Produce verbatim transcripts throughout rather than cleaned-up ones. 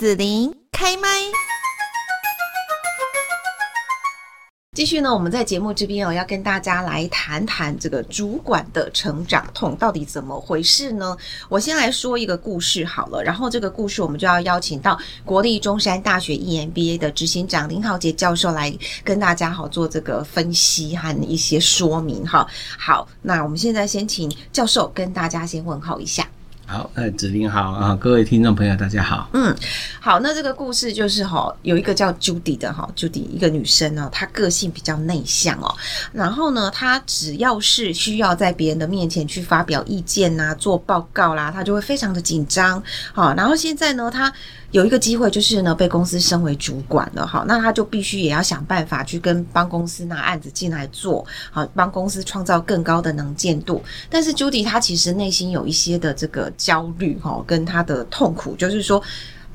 子琳开麦。继续呢，我们在节目这边哦，要跟大家来谈谈这个主管的成长痛到底怎么回事呢？我先来说一个故事好了，然后这个故事我们就要邀请到国立中山大学 E M B A 的执行长林豪杰教授来跟大家好做这个分析和一些说明哈。好，那我们现在先请教授跟大家先问候一下。好，呃，子琳好啊，各位听众朋友，大家好。嗯，好，那这个故事就是哈、哦，有一个叫 Judy 的哈、哦、，Judy 一个女生呢、哦，她个性比较内向哦，然后呢，她只要是需要在别人的面前去发表意见呐、啊、做报告啦，她就会非常的紧张。好、哦，然后现在呢，她有一个机会就是呢，被公司升为主管了哈，那她就必须也要想办法去跟帮公司拿案子进来做，好，帮公司创造更高的能见度。但是 Judy 她其实内心有一些的这个焦虑哈，跟她的痛苦，就是说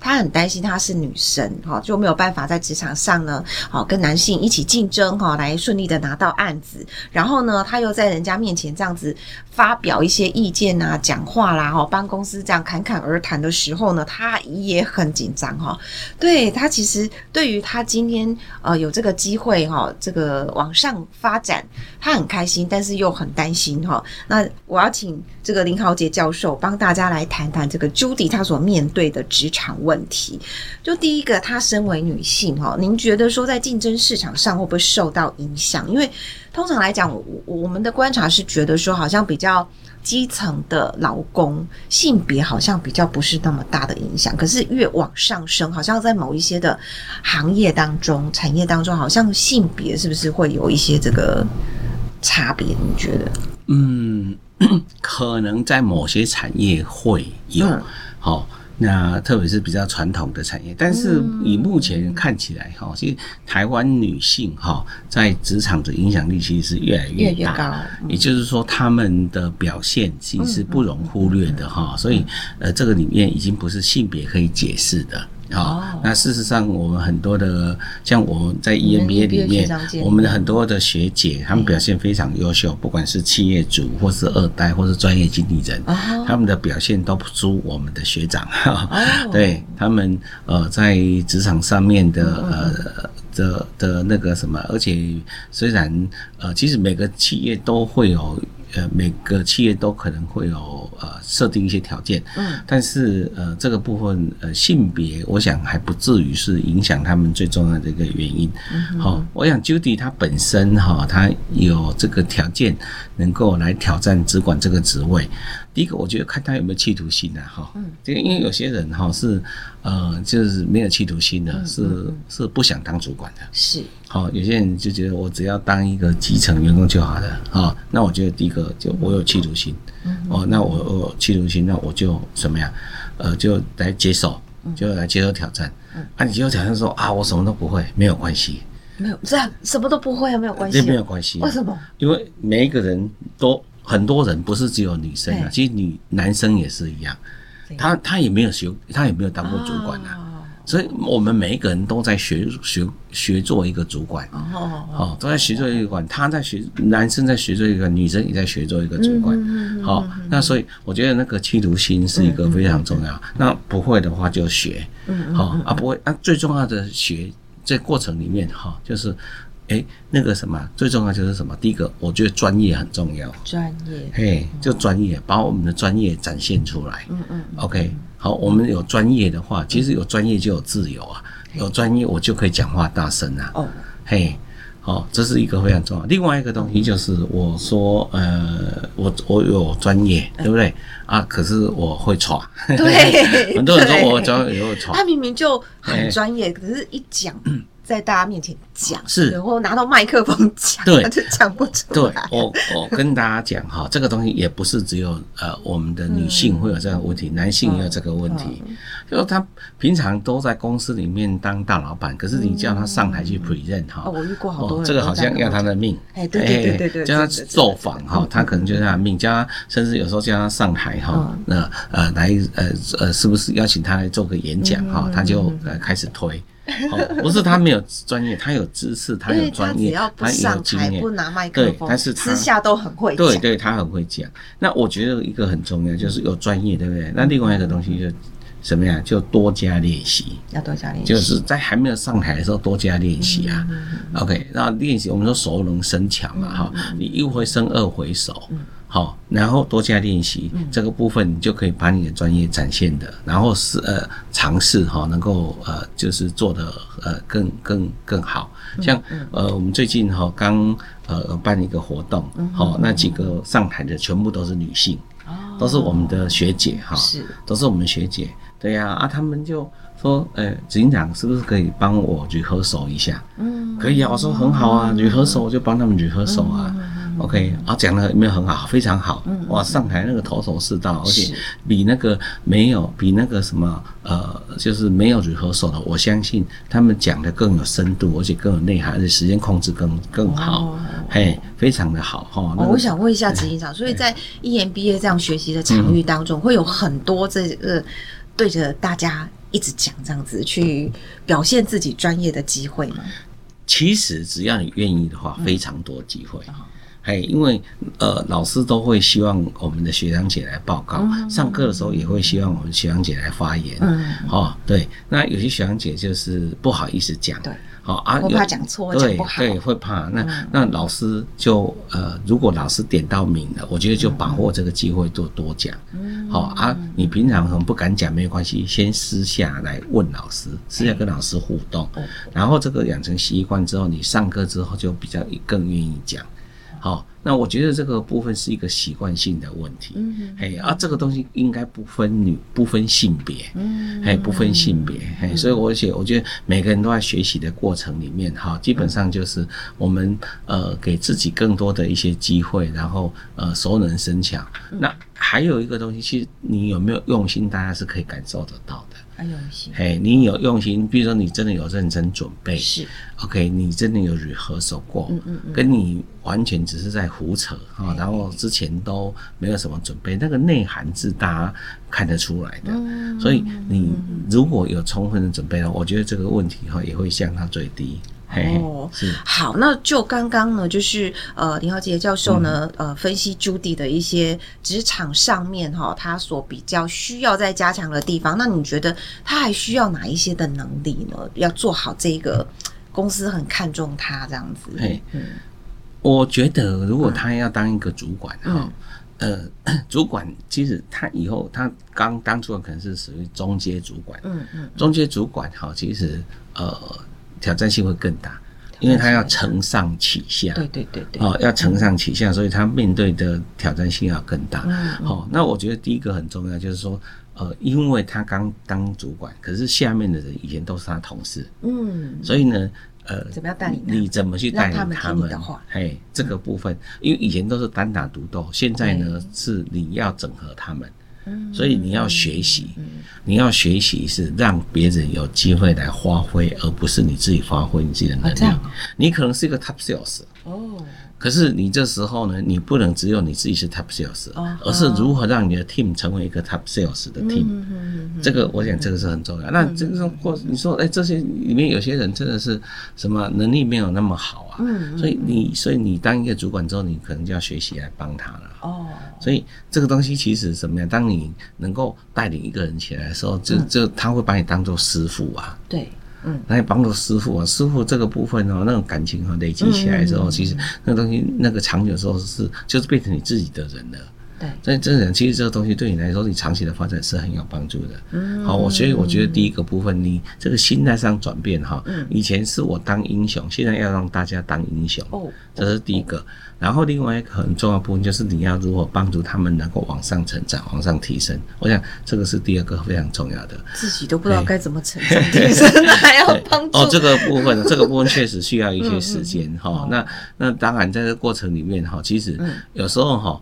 她很担心她是女生哈，就没有办法在职场上呢，好跟男性一起竞争哈，来顺利的拿到案子。然后呢，她又在人家面前这样子发表一些意见啊、讲话啦，哈，帮公司这样侃侃而谈的时候呢，她也很紧张哈。对，她其实对于她今天呃有这个机会哈，这个往上发展，她很开心，但是又很担心哈。那我要请这个林豪杰教授帮大家来谈谈这个 Judy 她所面对的职场问题。就第一个，她身为女性哈，您觉得说在竞争市场上会不会受到影响？因为通常来讲，我我们的观察是觉得说，好像比较比较基层的劳工性别好像比较不是那么大的影响，可是越往上升，好像在某一些的行业当中、产业当中，好像性别是不是会有一些这个差别？你觉得？嗯，可能在某些产业会有，好、嗯哦，那特别是比较传统的产业，但是以目前看起来，哈、嗯，其实台湾女性哈在职场的影响力其实是越来越大，越越高嗯、也就是说她们的表现其实是不容忽略的哈、嗯嗯，所以呃这个里面已经不是性别可以解释的。好、哦，那事实上我们很多的，像我们在 E M B A 里面，我们很多的学姐，她们表现非常优秀，不管是企业主或是二代或是专业经理人，她、哦、们的表现都不输我们的学长。哦、对，她们呃在职场上面的、哦、呃。的的那个什么，而且虽然呃，其实每个企业都会有呃，每个企业都可能会有呃设定一些条件，嗯，但是呃这个部分呃性别，我想还不至于是影响他们最重要的一个原因。好、嗯哦，我想 Judy 她本身哈、哦，她有这个条件能够来挑战主管这个职位。第一个，我觉得看他有没有企图心啊，哈，嗯，因为有些人哈是，呃，就是没有企图心的，嗯、是是不想当主管的，是，好、哦，有些人就觉得我只要当一个基层员工就好了，啊、哦，那我觉得第一个就我有企图心，嗯、哦，那我我企图心，那我就什么呀，呃，就来接受，就来接受挑战，嗯、啊，你接受挑战说啊，我什么都不会，没有关系。没有，这样什么都不会，没有关系、啊，这没有关系、啊，为什么？因为每一个人都。很多人不是只有女生啊，其实女男生也是一样，他他也没有学，他也没有当过主管啊，哦、所以我们每一个人都在学学学做一个主管，哦哦哦，都在学做一个主管，哦、他在学男生在学做一个，女生也在学做一个主管，好、嗯哦嗯嗯，那所以我觉得那个企图心是一个非常重要，嗯嗯、那不会的话就学，好、嗯嗯哦、啊不会，那、啊、最重要的学在过程里面哈、哦，就是。哎，那个什么，最重要就是什么？第一个，我觉得专业很重要。专业，嘿，就专业，嗯、把我们的专业展现出来。嗯嗯。OK， 好，我们有专业的话，其实有专业就有自由啊，有专业我就可以讲话大声啊。哦。嘿，好、哦，这是一个非常重要。另外一个东西就是，我说，呃，我我有专业，对不对？嗯、啊，可是我会耍。对。很多人说我专业有耍。他明明就很专业，可是一讲。在大家面前讲，是，然后拿到麦克风讲，对，他就讲不出来。对，我我跟大家讲哈，这个东西也不是只有呃我们的女性会有这个问题，嗯、男性也有这个问题。嗯嗯、就是他平常都在公司里面当大老板，可是你叫他上台去 present 哈、嗯哦，我遇过好多人、哦，这个好像要他的命。哎，对对对对对，叫他受访哈，他可能就是他的命，叫他甚至有时候叫他上台哈，那、嗯、呃来呃呃是不是邀请他来做个演讲哈、嗯，他就呃开始推。哦、不是他没有专业，他有知识，他有专业，他只要不上台不拿麦克风，但是他私下都很会讲。对对，他很会讲。那我觉得一个很重要就是有专业，对不对？那另外一个东西就什么呀？就多加练习，要多加练习，就是在还没有上台的时候多加练习啊。嗯嗯嗯 OK， 那练习我们说熟能生巧嘛，哈、嗯嗯，你一回生二回熟。嗯好，然后多加练习、嗯、这个部分，你就可以把你的专业展现的，然后是呃尝试哈、哦，能够呃就是做的呃更更更好。像、嗯嗯、呃我们最近哈、哦、刚呃办一个活动，好、嗯哦、那几个上台的全部都是女性，哦、都是我们的学姐哈、哦，是都是我们学姐，对呀 啊, 啊他们就说，呃执行长是不是可以帮我rehearsal一下？嗯，可以啊，我说很好啊rehearsal我就帮他们rehearsal啊。嗯嗯嗯OK， 啊，讲的有没有很好？非常好，嗯、哇！上台那个头头是道，而且比那个没有，比那个什么，呃，就是没有rehearsal的，我相信他们讲的更有深度，而且更有内涵，而且时间控制更更好、哦，嘿，非常的好哈、哦那個哦。我想问一下执行长，所以在 E M B A 这样学习的场域当中，嗯、会有很多这个对着大家一直讲这样子去表现自己专业的机会吗？其实只要你愿意的话，非常多机会。嗯哦Hey, 因为呃，老师都会希望我们的学长姐来报告，嗯、上课的时候也会希望我们学长姐来发言。嗯，哦，对，那有些学长姐就是不好意思讲，对，好、哦、啊，我怕讲错，讲不好，对，会怕。那、嗯、那老师就呃，如果老师点到名了，我觉得就把握这个机会多多讲。嗯，好、哦、啊，你平常可能不敢讲没有关系，先私下来问老师，私下跟老师互动，嗯、然后这个养成习惯之后，你上课之后就比较更愿意讲。好、哦，那我觉得这个部分是一个习惯性的问题。嗯，哎，啊，这个东西应该不分女，不分性别，嗯，哎，不分性别，哎、嗯，所以我觉得，我觉得每个人都在学习的过程里面，哈，基本上就是我们呃给自己更多的一些机会，然后呃熟能生巧、嗯。那还有一个东西，其实你有没有用心，大家是可以感受得到的。啊、用心，哎，你有用心，比如说你真的有认真准备，是 ，OK， 你真的有 rehearsal 过，嗯嗯嗯，跟你完全只是在胡扯啊、哦，然后之前都没有什么准备，那个内涵是大家看得出来的，嗯、所以你如果有充分的准备了，我觉得这个问题哈也会降到最低。哦，好，那就刚刚呢，就是呃林浩杰教授呢、嗯，呃，分析 Judy 的一些职场上面哈、哦，他所比较需要在加强的地方，那你觉得他还需要哪一些的能力呢？要做好这个公司很看重他这样子。嗯、我觉得如果他要当一个主管哈。嗯嗯呃，主管其实他以后他刚当主管可能是属于中阶主管，嗯嗯，中阶主管哈，其实呃挑战性会更大，因为他要承上启下，对对对对，哦，要承上启下，所以他面对的挑战性要更大。好、哦，那我觉得第一个很重要就是说，呃，因为他刚当主管，可是下面的人以前都是他同事，嗯，所以呢。呃，怎么样带领他？你怎么去带领他们？他们听你的话，哎，这个部分，因为以前都是单打独斗，现在呢是你要整合他们，嗯、所以你要学习、嗯，你要学习是让别人有机会来发挥，而不是你自己发挥你自己的能力。啊、你可能是一个 top sales 哦，可是你这时候呢，你不能只有你自己是 top sales，、哦、而是如何让你的 team 成为一个 top sales 的 team、嗯。嗯这个我想这个是很重要。嗯、那这个或你说，哎、欸，这些里面有些人真的是什么能力没有那么好啊？嗯，所以你所以你当一个主管之后，你可能就要学习来帮他了。哦，所以这个东西其实怎么样？当你能够带领一个人起来的时候，就就他会把你当做师傅啊。对、嗯。嗯，来帮助师傅啊，师傅这个部分哦，那种感情啊累积起来之后，嗯嗯嗯嗯其实那个东西那个长久的时候是就是变成你自己的人了。对，所以这人其实这个东西对你来说，你长期的发展是很有帮助的。嗯，好，我所以我觉得第一个部分，你这个心态上转变哈、嗯，以前是我当英雄，现在要让大家当英雄，哦，这是第一个。哦、然后另外一个很重要的部分就是你要如何帮助他们能够往上成长、往上提升。我想这个是第二个非常重要的。自己都不知道该怎么成长提升，还要帮助。哦，这个部分，这个部分确实需要一些时间哈、嗯嗯哦。那那当然在这个过程里面哈，其实有时候哈。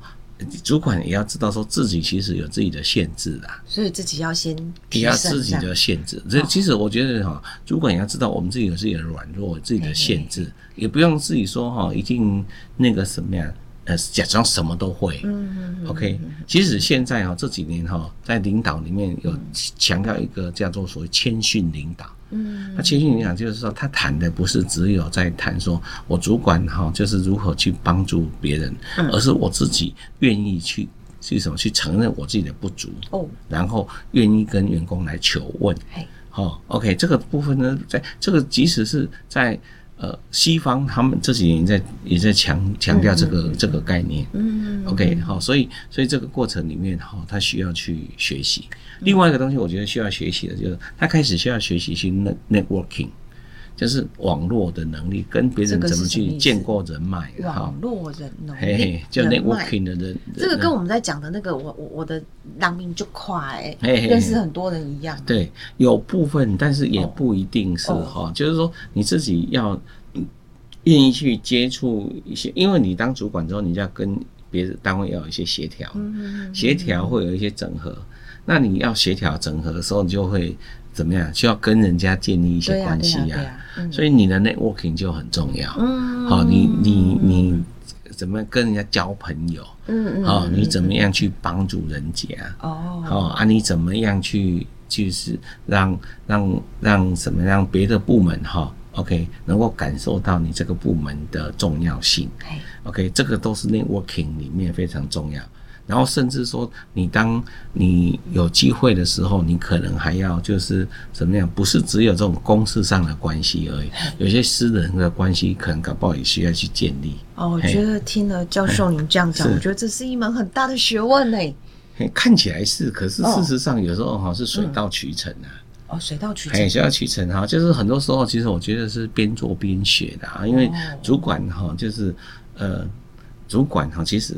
主管也要知道说自己其实有自己的限制啦，所以自己要先提升，也要自己的限制。所以其实我觉得哈，主管也要知道我们自己有自己的软弱、自己的限制，也不用自己说哈，一定那个什么呀，呃，假装什么都会。嗯 ，OK。其实现在哈这几年哈，在领导里面有强调一个叫做所谓谦逊领导。嗯，那谦逊领导就是说，他谈的不是只有在谈说我主管哈，就是如何去帮助别人，而是我自己愿意去是什么？去承认我自己的不足，哦，然后愿意跟员工来求问。哦 ，OK， 这个部分呢，在这个即使是在呃西方，他们自己也在也在强强调这个、嗯、这个概念。嗯 ，OK， 好、哦，所以所以这个过程里面哈、哦，他需要去学习。另外一个东西，我觉得需要学习的就是，他开始需要学习去 networking。就是网络的能力，跟别人怎么去建构人脉、这个。网络人能力，就 networking 的人。这个跟我们在讲的那个，我我的人面很宽、欸，认识很多人一样。对，有部分，但是也不一定是、哦哦、就是说你自己要愿意去接触一些，因为你当主管之后，你就要跟别的单位要有一些协调，嗯、协调会有一些整合。那你要协调整合的时候，你就会。怎么样？就要跟人家建立一些关系呀、啊啊啊嗯，所以你的 networking 就很重要。嗯，好、哦，你你你怎么跟人家交朋友？嗯嗯，好、哦，你怎么样去帮助人家？哦，好、哦、啊，你怎么样去就是让让让什么让别的部门哈、哦、，OK 能够感受到你这个部门的重要性。OK， 这个都是 networking 里面非常重要。然后甚至说你当你有机会的时候，你可能还要就是怎么样，不是只有这种公事上的关系而已，有些私人的关系可能搞不好也需要去建立。哦，我觉得听了教授您这样讲，我觉得这是一门很大的学问嘞。看起来是，可是事实上有时候哈是水到渠成啊。嗯哦，水到渠成，哎，水到渠成哈，就是很多时候其实我觉得是边做边学的啊，因为主管哈就是呃，主管哈其实。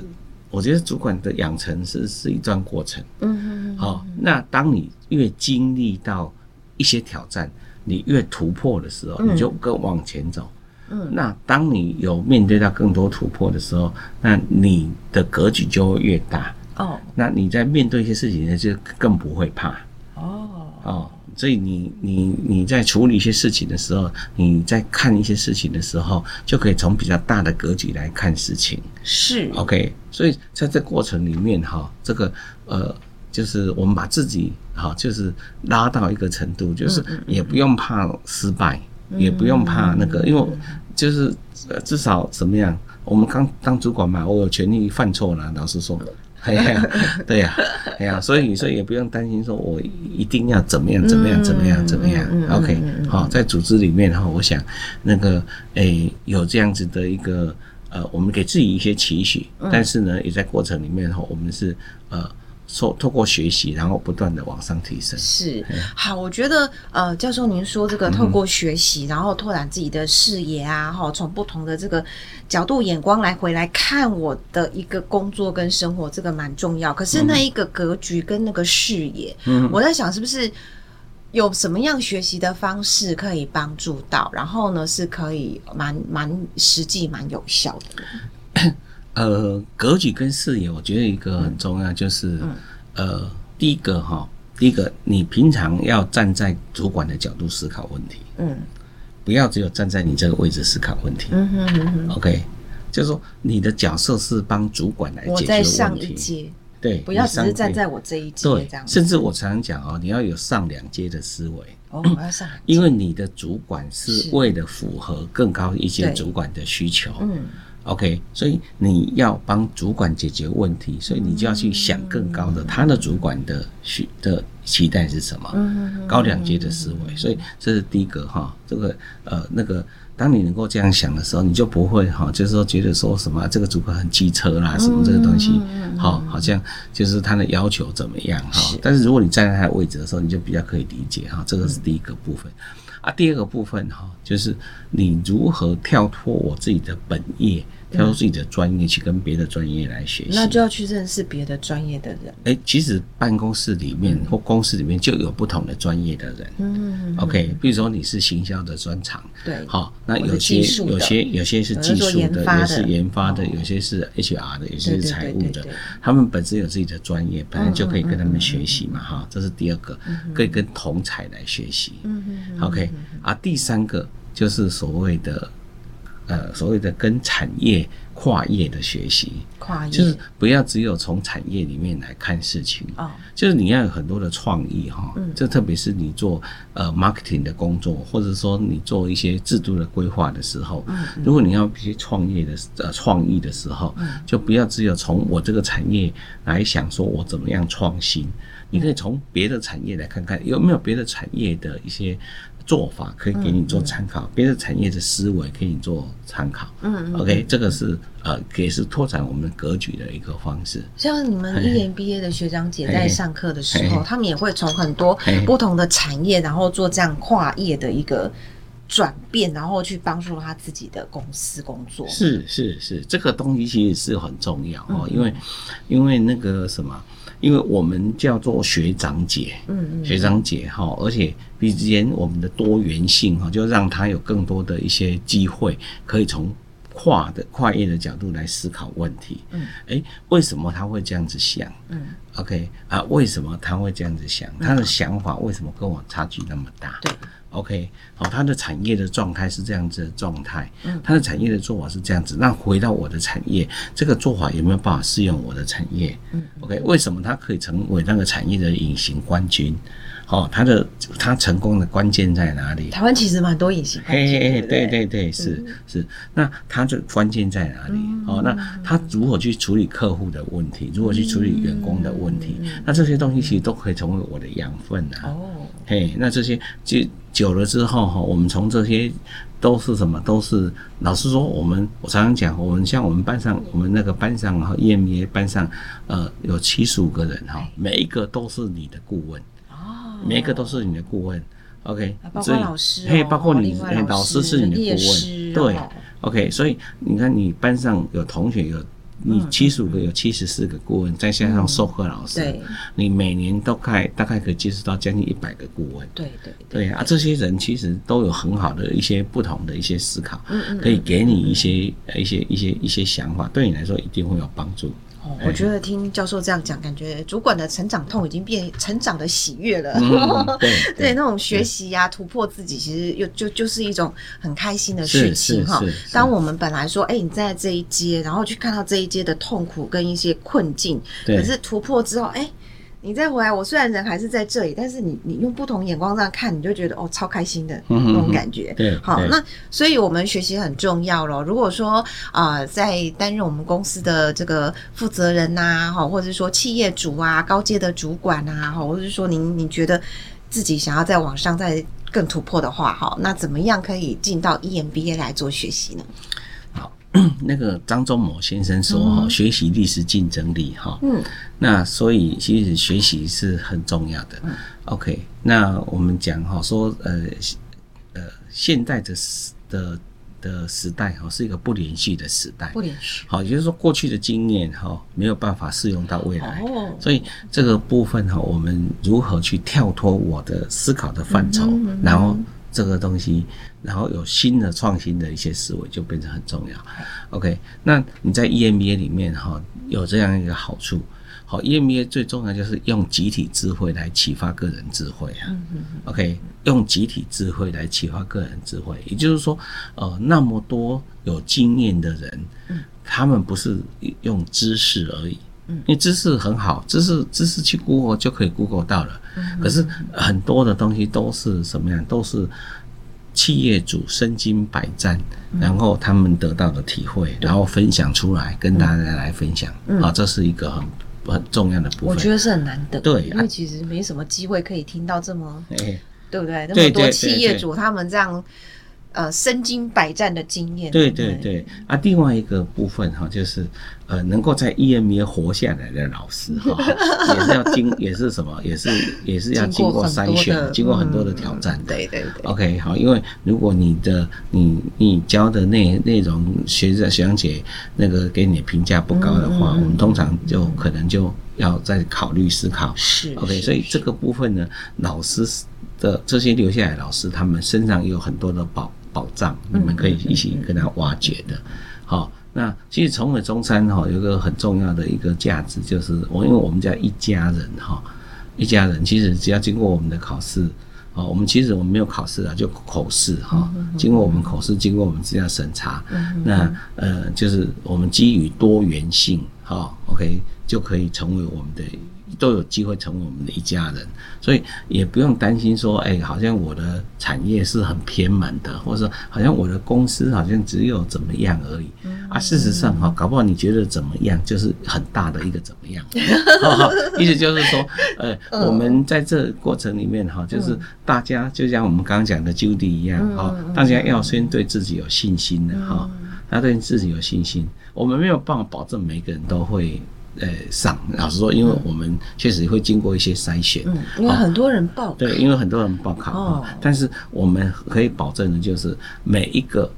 我觉得主管的养成 是, 是一段过程，嗯，好、哦，那当你越经历到一些挑战，你越突破的时候，嗯、你就更往前走，嗯，那当你有面对到更多突破的时候，那你的格局就会越大，哦，那你在面对一些事情呢，就更不会怕，哦，哦，所以你你你在处理一些事情的时候，你在看一些事情的时候，就可以从比较大的格局来看事情，是 ，OK。所以在这过程里面哈，这个呃，就是我们把自己哈，就是拉到一个程度，就是也不用怕失败，嗯、也不用怕那个，嗯、因为就是、呃、至少怎么样，我们刚当主管嘛，我有权利犯错啦，老实说，哎呀，对呀、啊，哎呀、啊啊，所以所以也不用担心说我一定要怎么样怎么样怎么样怎么样、嗯、，OK， 好、哦，在组织里面哈，我想那个诶、欸、有这样子的一个。呃，我们给自己一些期许，但是呢，也在过程里面我们是呃，透过学习，然后不断的往上提升。是，好，我觉得呃，教授您说这个透过学习，嗯、然后拓展自己的视野啊，哈，从不同的这个角度眼光来回来看我的一个工作跟生活，这个蛮重要。可是那一个格局跟那个视野，嗯、我在想是不是。有什么样学习的方式可以帮助到？然后呢，是可以蛮蛮实际、蛮有效的。呃，格局跟视野，我觉得一个很重要，就是、嗯嗯、呃，第一个哈，第一个你平常要站在主管的角度思考问题，嗯，不要只有站在你这个位置思考问题，嗯哼嗯哼 ，OK， 就是说你的角色是帮主管来解决问题。我在上一阶。对，不要只是站在我这一阶这样。甚至我常常讲哦，你要有上两阶的思维。哦，我要上两阶。因为你的主管是为了符合更高一些主管的需求。嗯 ，OK， 所以你要帮主管解决问题，所以你就要去想更高的、嗯、他的主管的需的期待是什么？嗯、高两阶的思维、嗯，所以这是第一个哈，这个呃那个。当你能够这样想的时候，你就不会哈，就是说觉得说什么这个主管很机车啦，什么这个东西，好、嗯，好像就是他的要求怎么样哈。但是如果你站在他的位置的时候，你就比较可以理解哈，这个是第一个部分。嗯、啊，第二个部分哈，就是你如何跳脱我自己的本业，跳脱自己的专业去跟别的专业来学习。那就要去认识别的专业的人。哎、欸，其实办公室里面或公司里面就有不同的专业的人。嗯 ，OK， 比如说你是行销的专长，对，好。那有些有些有些是技术的，有些是研发的，有些是 H R 的，有些是财务的。他们本身有自己的专业，本来就可以跟他们学习嘛，哈、嗯嗯嗯，这是第二个，嗯、可以跟同才来学习。嗯 ，OK， 啊，第三个就是所谓的呃所谓的跟产业跨业的学习，跨业就是不要只有从产业里面来看事情，哦、就是你要有很多的创意哈、哦，这、嗯、特别是你做呃 marketing 的工作，或者说你做一些制度的规划的时候，嗯嗯如果你要一些创业的呃创意的时候、嗯，就不要只有从我这个产业来想说我怎么样创新，你可以从别的产业来看看有没有别的产业的一些做法可以给你做参考，别、嗯嗯、的产业的思维可以做参考。嗯 ，OK， 嗯这个是呃也是拓展我们格局的一个方式。像你们 E M B A 的学长姐在上课的时候，他们也会从很多不同的产业，然后做这样跨业的一个转变，然后去帮助他自己的公司工作。是是是，这个东西其实是很重要哦、嗯，因为因为那个什么。因为我们叫做学长姐，嗯嗯学长姐哈，而且比之前我们的多元性哈，就让他有更多的一些机会，可以从跨的跨业的角度来思考问题。嗯，哎，为什么他会这样子想？嗯 ，OK 啊，为什么他会这样子想？他的想法为什么跟我差距那么大？对。OK， 好，它的产业的状态是这样子的状态，它的产业的做法是这样子。那回到我的产业，这个做法有没有办法适用我的产业 ？OK， 为什么它可以成为那个产业的隐形冠军？好、哦，它的它成功的关键在哪里？台湾其实蛮多隐形冠军，嘿嘿对对对，是、嗯、是。那它的关键在哪里？好、嗯哦，那它如何去处理客户的问题？如何去处理员工的问题？嗯、那这些东西其实都可以成为我的养分啊。哦，嘿，那这些就。久了之后哈，我们从这些都是什么？都是老实说，我们我常常讲，我们像我们班上，我们那个班上哈 ，E M B A 班上，呃，有七十五个人哈，每一个都是你的顾问，哦，每一个都是你的顾问 ，OK， 包括老师、哦，嘿，包括你老师是你的顾问，对 ，OK， 所以你看你班上有同学有。你七十五个有七十四个顾问，再加上授课老师、嗯，你每年都概大概可以接触到将近一百个顾问。对对 对, 對啊，这些人其实都有很好的一些不同的一些思考，嗯嗯可以给你一些、嗯、一些一些一些想法，对你来说一定会有帮助。哦、我觉得听教授这样讲，感觉主管的成长痛已经变成长的喜悦了。嗯、对, 对, 对，那种学习呀、啊、突破自己，其实又就就是一种很开心的事情哈。当我们本来说，哎、欸，你在这一阶，然后去看到这一阶的痛苦跟一些困境，可是突破之后，哎、欸。你再回来，我虽然人还是在这里，但是你你用不同眼光这样看，你就觉得哦，超开心的那种感觉。嗯、对，好，那所以我们学习很重要咯。如果说啊、呃，在担任我们公司的这个负责人呐、啊，或者说企业主啊、高阶的主管啊，或者是说您你觉得自己想要在网上再更突破的话，那怎么样可以进到 E M B A 来做学习呢？那个张忠谋先生说哈、嗯，学习力是竞争力哈。嗯，那所以其实学习是很重要的。嗯、OK， 那我们讲哈说呃呃现代的的的时代哈是一个不连续的时代，不连续。好，也就是说过去的经验哈没有办法适用到未来，哦、所以这个部分哈我们如何去跳脱我的思考的范畴，嗯嗯嗯然后。这个东西，然后有新的创新的一些思维，就变成很重要。OK， 那你在 E M B A 里面哈、哦，有这样一个好处。好、哦、，E M B A 最重要就是用集体智慧来启发个人智慧啊。嗯嗯嗯 OK， 用集体智慧来启发个人智慧，也就是说，呃，那么多有经验的人，嗯、他们不是用知识而已。因为知识很好，知识知识去 Google 就可以 Google 到了。可是很多的东西都是什么样？都是企业主身经百战，然后他们得到的体会，然后分享出来跟大家来分享。啊，这是一个很。很重要的部分，我觉得是很难得，对，因为其实没什么机会可以听到这么，欸、对不对？那么多企业主他们这样。呃，身经百战的经验。对对 对, 对啊，另外一个部分哈、哦，就是呃，能够在 E M B A 活下来的老师哈、哦，也是要经，也是什么，也是也是要经过筛选，经过很多的挑战的、嗯。对对对。OK， 好，因为如果你的你你教的内内容学长学长姐那个给你的评价不高的话，嗯、我们通常就可能就要再考虑思考。是。OK， 是所以这个部分呢，老师的这些留下来的老师，他们身上有很多的宝。保障你们可以一起跟他挖掘的，好、嗯嗯嗯哦，那其实崇伟中山哈、哦、有一个很重要的一个价值，就是我因为我们叫一家人哈、哦，一家人其实只要经过我们的考试，啊、哦，我们其实我们没有考试啊，就口试哈、哦嗯嗯，经过我们口试，经过我们这样审查，嗯、那呃，就是我们基于多元性哈、哦、，OK 就可以成为我们的。都有机会成为我们的一家人，所以也不用担心说，哎、欸，好像我的产业是很偏门的，或者说好像我的公司好像只有怎么样而已。嗯、啊，事实上哈、哦，搞不好你觉得怎么样，就是很大的一个怎么样。哦、意思就是说，呃、嗯，我们在这过程里面哈、哦，就是大家就像我们刚刚讲的 Judy 一样哈、哦嗯，大家要先对自己有信心的哈，要、嗯哦、对自己有信心。我们没有办法保证每个人都会。呃，上老实说，因为我们确实会经过一些筛选，嗯，因为很多人报考、哦、对，因为很多人报考、哦、但是我们可以保证的就是每一个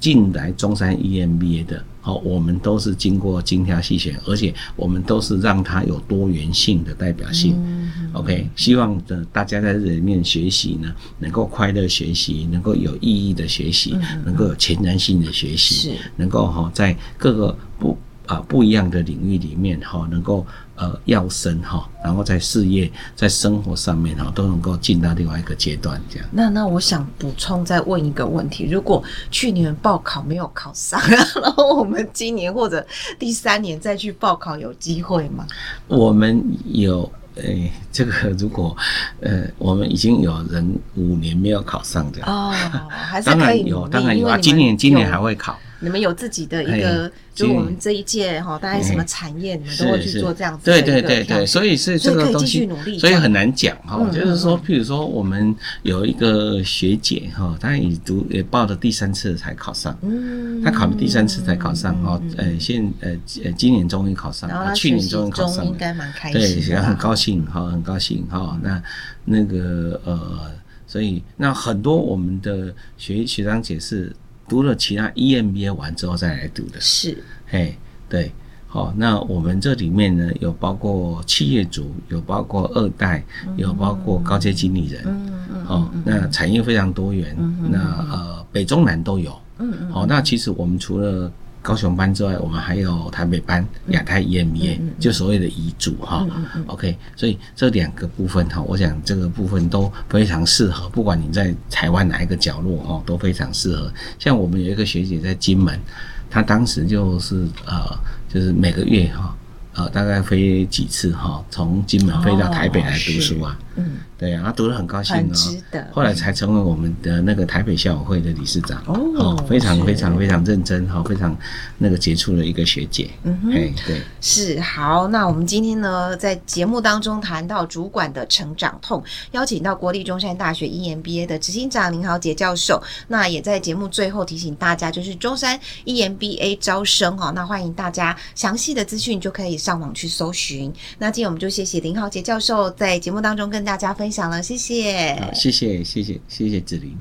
进来中山 E M B A 的、哦、我们都是经过精挑细选，而且我们都是让它有多元性的代表性、嗯、OK 希望的大家在这里面学习呢能够快乐学习，能够有意义的学习、嗯、能够有前瞻性的学习，能够、哦、在各个不啊、呃，不一样的领域里面哈、哦，能够呃要升哈、哦，然后在事业、在生活上面哈、哦，都能够进到另外一个阶段这样。那那我想补充再问一个问题：如果去年报考没有考上，然后我们今年或者第三年再去报考，有机会吗？我们有。哎，这个如果呃，我们已经有人五年没有考上的哦，还是可以努力，当然有，当然有啊。今年今年还会考。你们有自己的一个，哎、就我们这一届哈、哦，大概什么产业，你们都会去做这样子的一个。对对对对，所以是这个东西，所以很难讲哈、哦嗯。就是说，譬如说，我们有一个学姐哈、哦，她也读也报了第三次才考上，嗯，她考了第三次才考上哈、嗯哦。呃，现呃呃，今年终于考上，然后去年终于考上，应该蛮开心，对，很高兴。好，很高兴哈。那那个呃，所以那很多我们的学学长姐是读了其他 E M B A 完之后再来读的，是，哎，对，好、哦。那我们这里面呢，有包括企业主，有包括二代，有包括高阶经理人，嗯嗯，哦，那产业非常多元，嗯、那呃北中南都有，嗯嗯，好、哦，那其实我们除了高雄班之外，我们还有台北班、亚太 E M B A，、嗯嗯嗯、就所谓的遗嘱哈、嗯嗯嗯。OK， 所以这两个部分哈，我想这个部分都非常适合，不管你在台湾哪一个角落哈，都非常适合。像我们有一个学姐在金门，她当时就是呃，就是每个月哈，呃，大概飞几次哈，从金门飞到台北来读书啊。哦、嗯，对啊，她读得很高兴哦，值得。后来才成为我们的那个台北校友会的理事长。哦哦，非常非常非常认真哈，非常那个杰出的一个学姐。嗯哼，对，是好。那我们今天呢，在节目当中谈到主管的成长痛，邀请到国立中山大学 E M B A 的执行长林豪杰教授。那也在节目最后提醒大家，就是中山 E M B A 招生哈，那欢迎大家详细的资讯就可以上网去搜寻。那今天我们就谢谢林豪杰教授在节目当中跟大家分享了，谢谢。好，谢谢谢谢谢谢子琳。